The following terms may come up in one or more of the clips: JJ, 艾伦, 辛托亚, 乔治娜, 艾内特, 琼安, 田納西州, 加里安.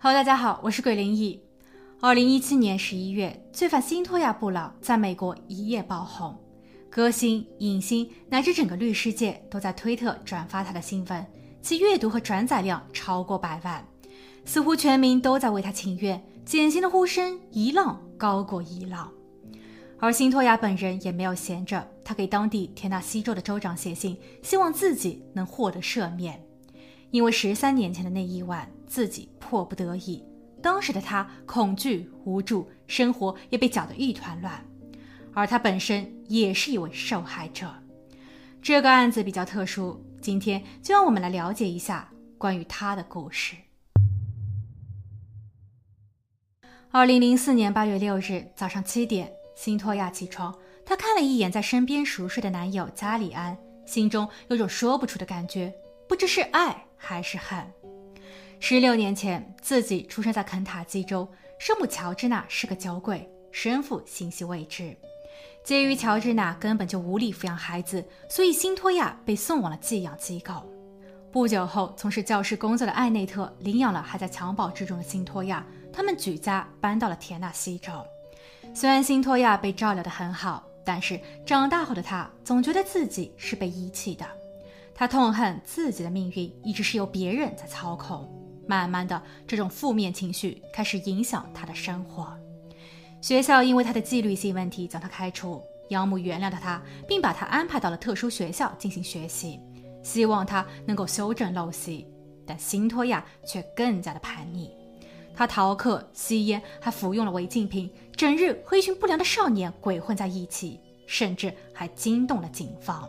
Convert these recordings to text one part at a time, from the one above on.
Hello， 大家好，我是鬼灵异。2017年11月，罪犯辛托亚·布朗在美国一夜爆红，歌星、影星乃至整个律师界都在推特转发他的新闻，其阅读和转载量超过100万，似乎全民都在为他请愿，减刑的呼声一浪高过一浪。而辛托亚本人也没有闲着，他给当地田纳西州的州长写信，希望自己能获得赦免，因为13年前的那一晚，自己迫不得已。当时的他恐惧无助，生活也被搅得一团乱，而他本身也是一位受害者。这个案子比较特殊，今天就让我们来了解一下关于他的故事。2004年8月6日早上7点，辛托亚起床，她看了一眼在身边熟睡的男友加里安，心中有种说不出的感觉，不知是爱还是恨。16年前，自己出生在肯塔基州，生母乔治娜是个酒鬼，生父信息未知。鉴于乔治娜根本就无力抚养孩子，所以辛托亚被送往了寄养机构。不久后，从事教师工作的艾内特领养了还在襁褓之中的辛托亚，他们举家搬到了田纳西州。虽然辛托亚被照料得很好，但是长大后的她总觉得自己是被遗弃的。她痛恨自己的命运一直是由别人在操控。慢慢的，这种负面情绪开始影响她的生活。学校因为她的纪律性问题将她开除，养母原谅了她，并把她安排到了特殊学校进行学习，希望她能够修正陋习。但辛托亚却更加的叛逆。他逃课、吸烟，还服用了违禁品，整日和一群不良的少年鬼混在一起，甚至还惊动了警方。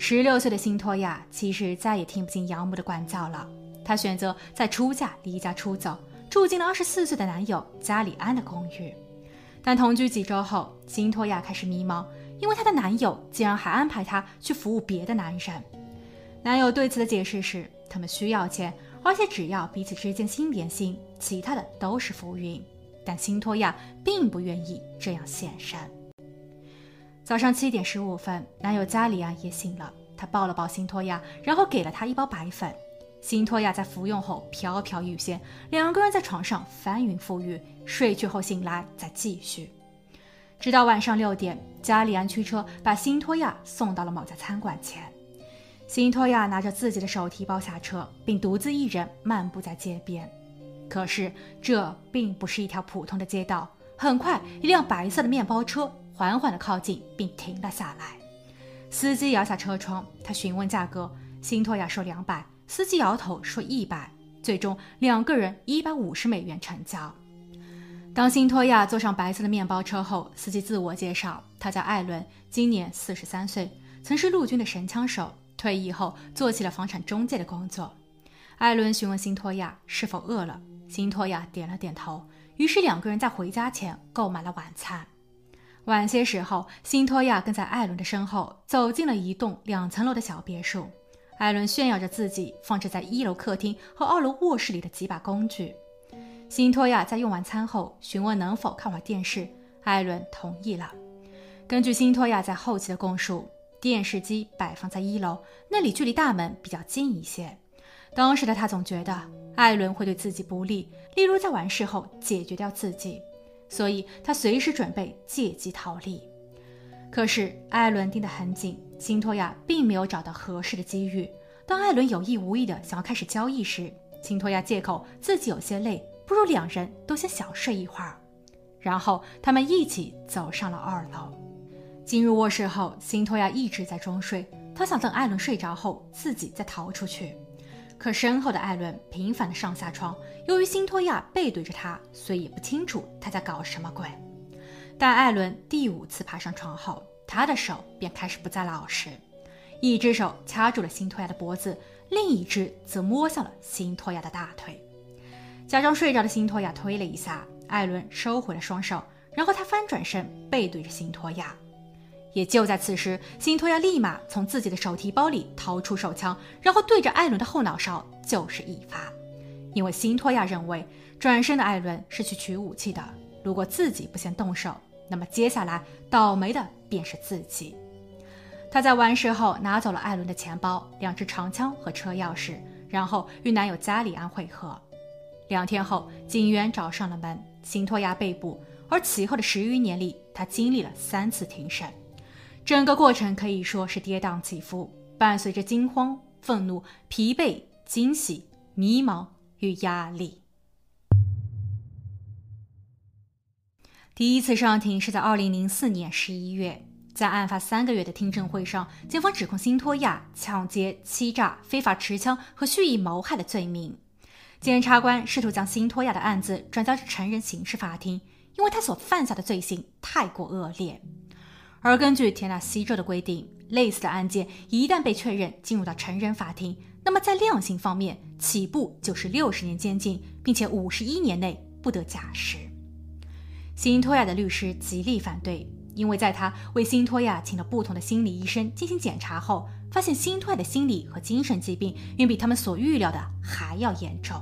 16岁的辛托亚其实再也听不进养母的管教了，她选择在出嫁离家出走，住进了24岁的男友加里安的公寓。但同居几周后，辛托亚开始迷茫，因为她的男友竟然还安排她去服务别的男人。男友对此的解释是，他们需要钱，而且只要彼此之间心连心，其他的都是浮云。但辛托亚并不愿意这样现身。早上7点15分，男友加里安也醒了，他抱了抱辛托亚，然后给了她一包白粉。辛托亚在服用后飘飘欲仙，两个人在床上翻云覆雨，睡去后醒来再继续。直到晚上6点，加里安驱车把辛托亚送到了某家餐馆前。辛托亚拿着自己的手提包下车，并独自一人漫步在街边。可是这并不是一条普通的街道，很快一辆白色的面包车缓缓地靠近并停了下来。司机摇下车窗，他询问价格，辛托亚说200，司机摇头说100，最终两个人$150成交。当辛托亚坐上白色的面包车后，司机自我介绍，他叫艾伦，今年43岁，曾是陆军的神枪手，退役后做起了房产中介的工作。艾伦询问辛托亚是否饿了，辛托亚点了点头，于是两个人在回家前购买了晚餐。晚些时候，辛托亚跟在艾伦的身后走进了一栋2层楼的小别墅。艾伦炫耀着自己放置在1楼客厅和2楼卧室里的几把工具。辛托亚在用完餐后询问能否看会电视，艾伦同意了。根据辛托亚在后期的供述，电视机摆放在1楼，那里距离大门比较近一些。当时的他总觉得艾伦会对自己不利，例如在完事后解决掉自己，所以他随时准备借机逃离。可是艾伦盯得很紧，辛托亚并没有找到合适的机遇。当艾伦有意无意地想要开始交易时，辛托亚借口自己有些累，不如两人都先小睡一会儿。然后他们一起走上了2楼。进入卧室后，辛托亚一直在装睡，她想等艾伦睡着后自己再逃出去。可身后的艾伦频繁的上下床，由于辛托亚背对着他，所以也不清楚他在搞什么鬼。但艾伦第5次爬上床后，他的手便开始不再老实，一只手掐住了辛托亚的脖子，另一只则摸向了辛托亚的大腿。假装睡着的辛托亚推了一下，艾伦收回了双手，然后他翻转身背对着辛托亚。也就在此时，辛托亚立马从自己的手提包里掏出手枪，然后对着艾伦的后脑勺就是一发。因为辛托亚认为转身的艾伦是去取武器的，如果自己不先动手，那么接下来倒霉的便是自己。他在完事后拿走了艾伦的钱包、2支长枪和车钥匙，然后与男友加里安会合。2天后，警员找上了门，辛托亚被捕，而此后的10余年里，他经历了3次庭审，整个过程可以说是跌宕起伏，伴随着惊慌、愤怒、疲惫、惊喜、迷茫与压力。第一次上庭是在2004年11月，在案发3个月的听证会上，检方指控辛托亚抢劫、欺诈、非法持枪和蓄意谋害的罪名。检察官试图将辛托亚的案子转交成人刑事法庭，因为他所犯下的罪行太过恶劣。而根据田纳西州的规定，类似的案件一旦被确认进入到成人法庭，那么在量刑方面，起步就是60年监禁，并且51年内不得假释。辛托亚的律师极力反对，因为在他为辛托亚请了不同的心理医生进行检查后，发现辛托亚的心理和精神疾病远比他们所预料的还要严重。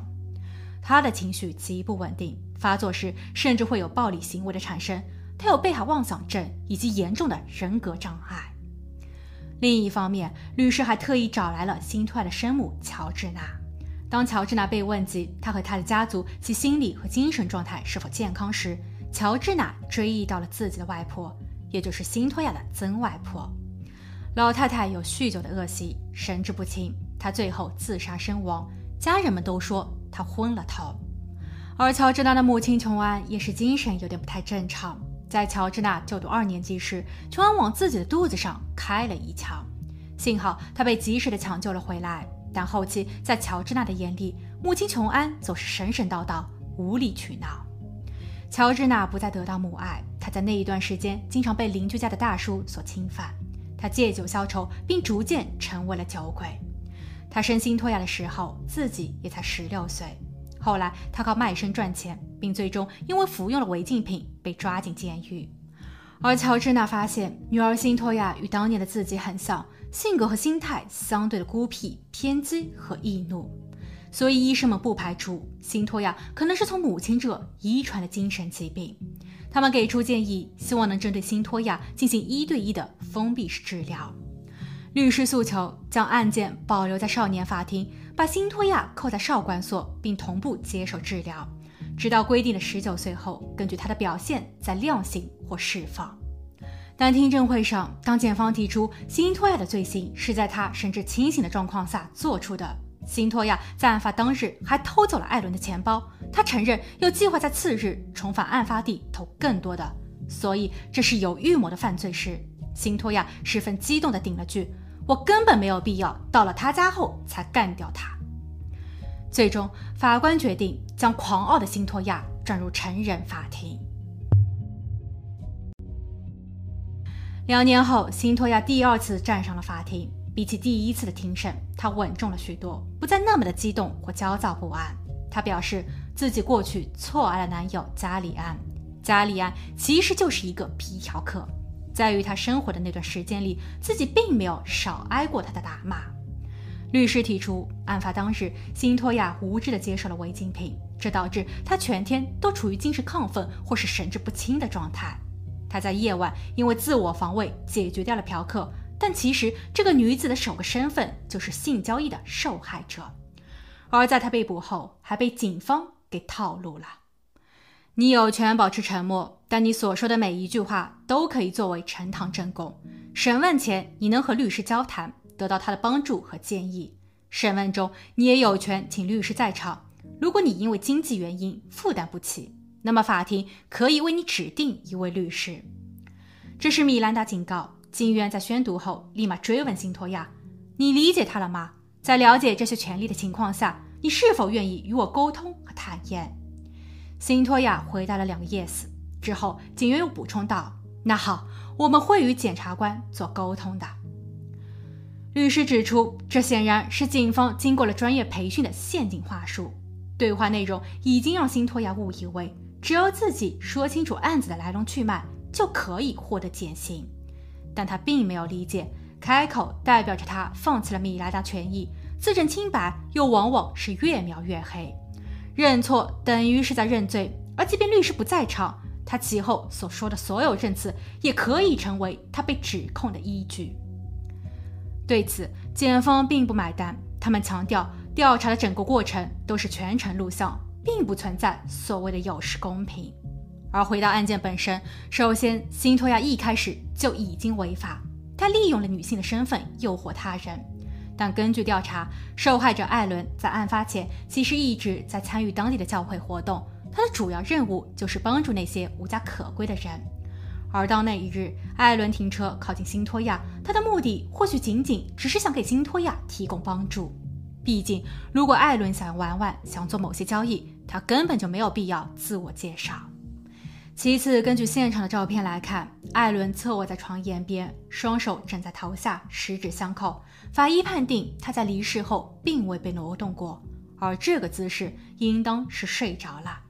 他的情绪极不稳定，发作时甚至会有暴力行为的产生，他有贝塔妄想症以及严重的人格障碍。另一方面，律师还特意找来了辛托亚的生母乔治娜。当乔治娜被问及他和他的家族其心理和精神状态是否健康时，乔治娜追忆到了自己的外婆，也就是辛托亚的曾外婆。老太太有酗酒的恶习，神志不清，她最后自杀身亡，家人们都说她昏了头。而乔治娜的母亲琼安也是精神有点不太正常，在乔治娜就读2年级时，琼安往自己的肚子上开了一枪，幸好她被及时的抢救了回来，但后期在乔治娜的眼里，母亲琼安总是神神叨叨，无理取闹。乔治娜不再得到母爱，她在那一段时间经常被邻居家的大叔所侵犯，她借酒消愁，并逐渐成为了酒鬼。她生辛托亚的时候，自己也才16岁。后来她靠卖身赚钱，并最终因为服用了违禁品被抓进监狱。而乔治娜发现女儿辛托亚与当年的自己很像，性格和心态相对的孤僻、偏激和易怒。所以医生们不排除辛托亚可能是从母亲这遗传的精神疾病，他们给出建议，希望能针对辛托亚进行1对1的封闭式治疗。律师诉求将案件保留在少年法庭，把辛托亚扣在少管所，并同步接受治疗，直到规定的19岁后，根据他的表现再量刑或释放。但听证会上，当检方提出辛托亚的罪行是在他神志清醒的状况下做出的，辛托亚在案发当日还偷走了艾伦的钱包，他承认又计划在次日重返案发地偷更多的，所以这是有预谋的犯罪时，辛托亚十分激动地顶了句：“我根本没有必要到了他家后才干掉他。”最终，法官决定将狂傲的辛托亚转入成人法庭。2年后，辛托亚第2次站上了法庭。比起第1次的庭审，他稳重了许多，不再那么的激动或焦躁不安。他表示自己过去错爱了男友加里安，加里安其实就是一个皮条客，在与他生活的那段时间里，自己并没有少挨过他的打骂。律师提出，案发当日辛托亚无知地接受了违禁品，这导致他全天都处于精神亢奋或是神志不清的状态。他在夜晚因为自我防卫解决掉了嫖客，但其实这个女子的首个身份就是性交易的受害者，而在她被捕后还被警方给套路了。你有权保持沉默，但你所说的每一句话都可以作为呈堂证供。审问前你能和律师交谈，得到他的帮助和建议，审问中你也有权请律师在场，如果你因为经济原因负担不起，那么法庭可以为你指定一位律师。这是米兰达警告。警员在宣读后立马追问辛托亚：“你理解他了吗？在了解这些权利的情况下，你是否愿意与我沟通和坦言？”辛托亚回答了2个 yes。 之后警员又补充道：“那好，我们会与检察官做沟通的。”律师指出，这显然是警方经过了专业培训的陷阱话术，对话内容已经让辛托亚误以为只要自己说清楚案子的来龙去脉就可以获得减刑，但他并没有理解，开口代表着他放弃了米莱达权益，自证清白又往往是越描越黑，认错等于是在认罪，而即便律师不在场，他其后所说的所有证词也可以成为他被指控的依据。对此，检方并不买单，他们强调调查的整个过程都是全程录像，并不存在所谓的有失公平。而回到案件本身，首先辛托亚一开始就已经违法，他利用了女性的身份诱惑他人。但根据调查，受害者艾伦在案发前其实一直在参与当地的教会活动，他的主要任务就是帮助那些无家可归的人。而到那一日，艾伦停车靠近辛托亚，他的目的或许仅仅只是想给辛托亚提供帮助。毕竟如果艾伦想玩玩，想做某些交易，他根本就没有必要自我介绍。其次，根据现场的照片来看，艾伦侧卧在床沿边，双手枕在头下，十指相扣。法医判定他在离世后并未被挪动过，而这个姿势应当是睡着了。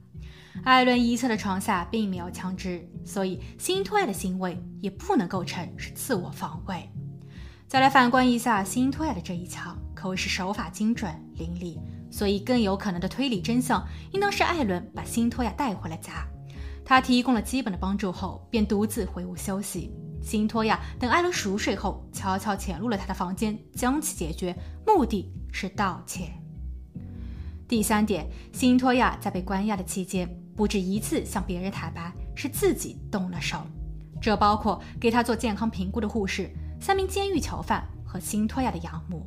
艾伦一侧的床下并没有枪支，所以辛托亚的行为也不能构成是自我防卫。再来反观一下辛托亚的这一枪，可谓是手法精准凌厉，所以更有可能的推理真相应当是艾伦把辛托亚带回了家。他提供了基本的帮助后，便独自回屋休息。辛托亚等艾伦熟睡后，悄悄潜入了他的房间，将其解决，目的是盗窃。第三点，辛托亚在被关押的期间，不止一次向别人坦白是自己动了手，这包括给他做健康评估的护士、3名监狱囚犯和辛托亚的养母。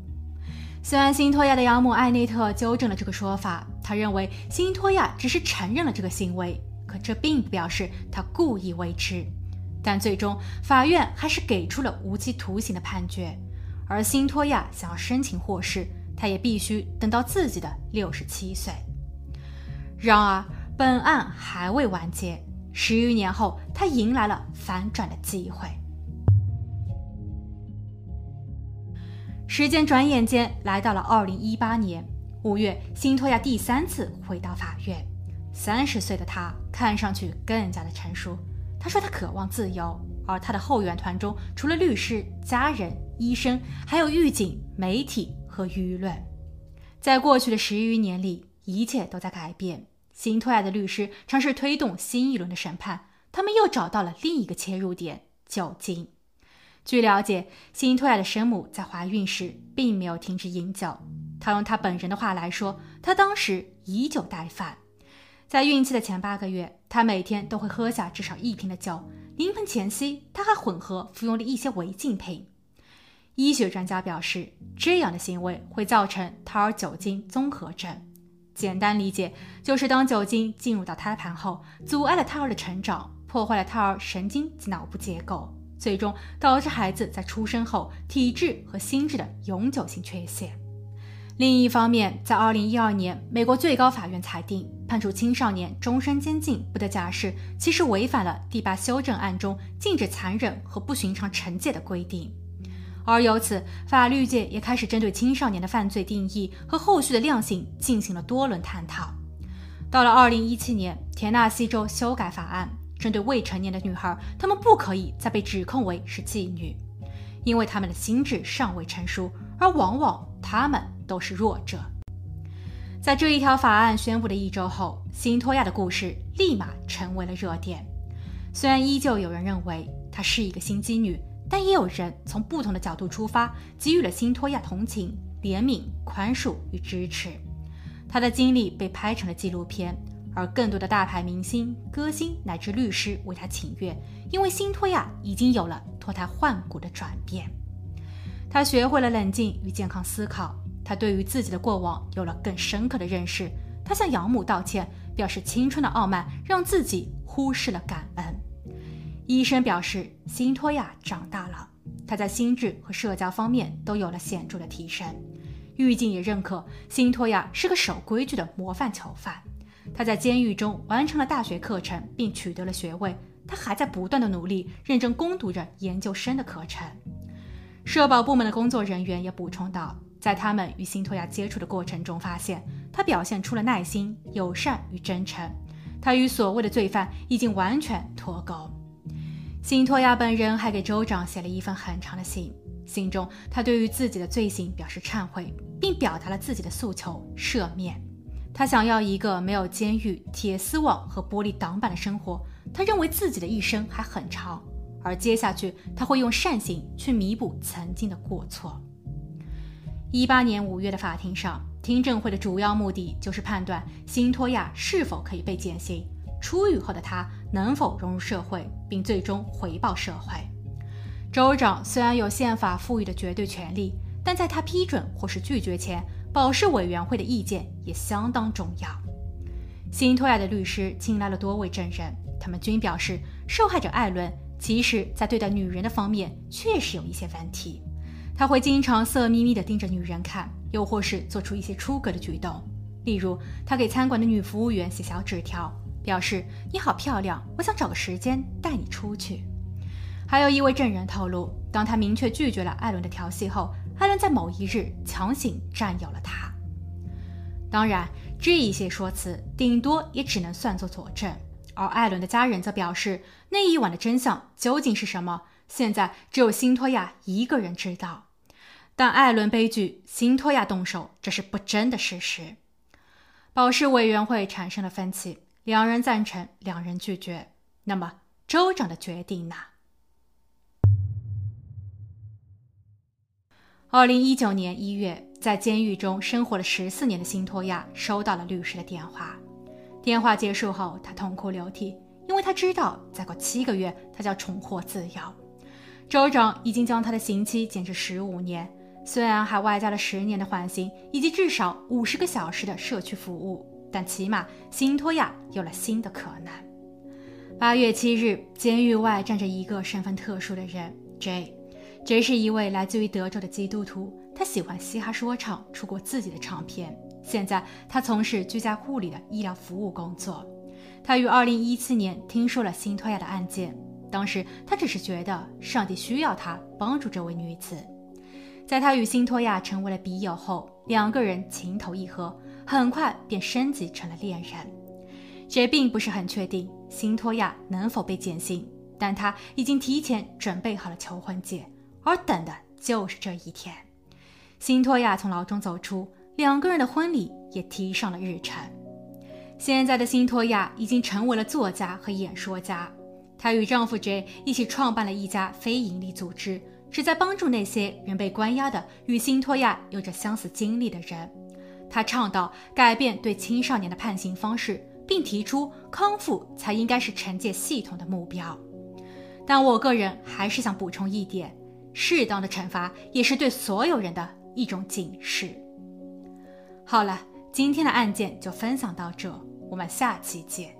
虽然辛托亚的养母艾内特纠正了这个说法，他认为辛托亚只是承认了这个行为，可这并不表示他故意为之，但最终法院还是给出了无期徒刑的判决。而辛托亚想要申请获释，他也必须等到自己的67岁。然而，本案还未完结，10余年后，他迎来了反转的机会。时间转眼间来到了2018年5月，辛托亚第3次回到法院。30岁的他看上去更加的成熟，他说他渴望自由，而他的后援团中除了律师、家人、医生，还有狱警、媒体和舆论。在过去的10余年里，一切都在改变。辛托亚的律师尝试推动新一轮的审判，他们又找到了另一个切入点——酒精。据了解，辛托亚的生母在怀孕时并没有停止饮酒，他用他本人的话来说，他当时以酒代饭。在孕期的前8个月，他每天都会喝下至少1瓶的酒，临盆前夕他还混合服用了一些违禁品。医学专家表示，这样的行为会造成胎儿酒精综合症，简单理解就是当酒精进入到胎盘后，阻碍了胎儿的成长，破坏了胎儿神经及脑部结构，最终导致孩子在出生后体质和心智的永久性缺陷。另一方面，在2012年，美国最高法院裁定，判处青少年终身监禁不得假释，其实违反了第8修正案中禁止残忍和不寻常惩戒的规定。而由此，法律界也开始针对青少年的犯罪定义和后续的量刑进行了多轮探讨。到了2017年，田纳西州修改法案，针对未成年的女孩，她们不可以再被指控为是妓女，因为她们的心智尚未成熟，而往往她们都是弱者。在这一条法案宣布的1周后，辛托亚的故事立马成为了热点。虽然依旧有人认为她是一个心机女，但也有人从不同的角度出发，给予了辛托亚同情、怜悯、宽恕与支持。她的经历被拍成了纪录片，而更多的大牌明星、歌星乃至律师为她请愿，因为辛托亚已经有了脱胎换骨的转变。她学会了冷静与健康思考，他对于自己的过往有了更深刻的认识，他向养母道歉，表示青春的傲慢让自己忽视了感恩。医生表示，辛托亚长大了，他在心智和社交方面都有了显著的提升。狱警也认可辛托亚是个守规矩的模范囚犯，他在监狱中完成了大学课程并取得了学位，他还在不断的努力，认真攻读着研究生的课程。社保部门的工作人员也补充道，在他们与辛托亚接触的过程中发现，他表现出了耐心、友善与真诚，他与所谓的罪犯已经完全脱钩。辛托亚本人还给州长写了一份很长的信，信中他对于自己的罪行表示忏悔，并表达了自己的诉求赦免。他想要一个没有监狱、铁丝网和玻璃挡板的生活，他认为自己的一生还很长，而接下去他会用善行去弥补曾经的过错。2018年5月的法庭上，听证会的主要目的就是判断辛托亚是否可以被减刑，出狱后的他能否融入社会，并最终回报社会。州长虽然有宪法赋予的绝对权利，但在他批准或是拒绝前，保释委员会的意见也相当重要。辛托亚的律师请来了多位证人，他们均表示受害者艾伦其实在对待女人的方面确实有一些问题，他会经常色眯眯地盯着女人看，又或是做出一些出格的举动，例如他给餐馆的女服务员写小纸条，表示你好漂亮，我想找个时间带你出去。还有一位证人透露，当他明确拒绝了艾伦的调戏后，艾伦在某一日强行占有了他。当然，这一些说辞顶多也只能算作佐证，而艾伦的家人则表示，那一晚的真相究竟是什么，现在只有辛托亚一个人知道。但艾伦悲剧，辛托亚动手，这是不争的事实。保释委员会产生了分歧，两人赞成，两人拒绝。那么州长的决定呢？2019年1月，在监狱中生活了14年的辛托亚收到了律师的电话。电话结束后，他痛哭流涕，因为他知道再过7个月他将重获自由。州长已经将他的刑期减至15年，虽然还外加了10年的缓刑以及至少50个小时的社区服务，但起码辛托亚有了新的可能。8月7日，监狱外站着一个身份特殊的人 J。J 是一位来自于德州的基督徒，他喜欢嘻哈说唱，出过自己的唱片。现在他从事居家护理的医疗服务工作。他于2017年听说了辛托亚的案件，当时他只是觉得上帝需要他帮助这位女子。在他与辛托亚成为了笔友后，两个人情投意合，很快便升级成了恋人。 J 并不是很确定辛托亚能否被减刑，但他已经提前准备好了求婚戒，而等的就是这一天。辛托亚从牢中走出，两个人的婚礼也提上了日程。现在的辛托亚已经成为了作家和演说家，她与丈夫 J 一起创办了一家非营利组织，旨在帮助那些仍被关押的与辛托亚有着相似经历的人。她倡导改变对青少年的判刑方式，并提出康复才应该是惩戒系统的目标。但我个人还是想补充一点，适当的惩罚也是对所有人的一种警示。好了，今天的案件就分享到这，我们下期见。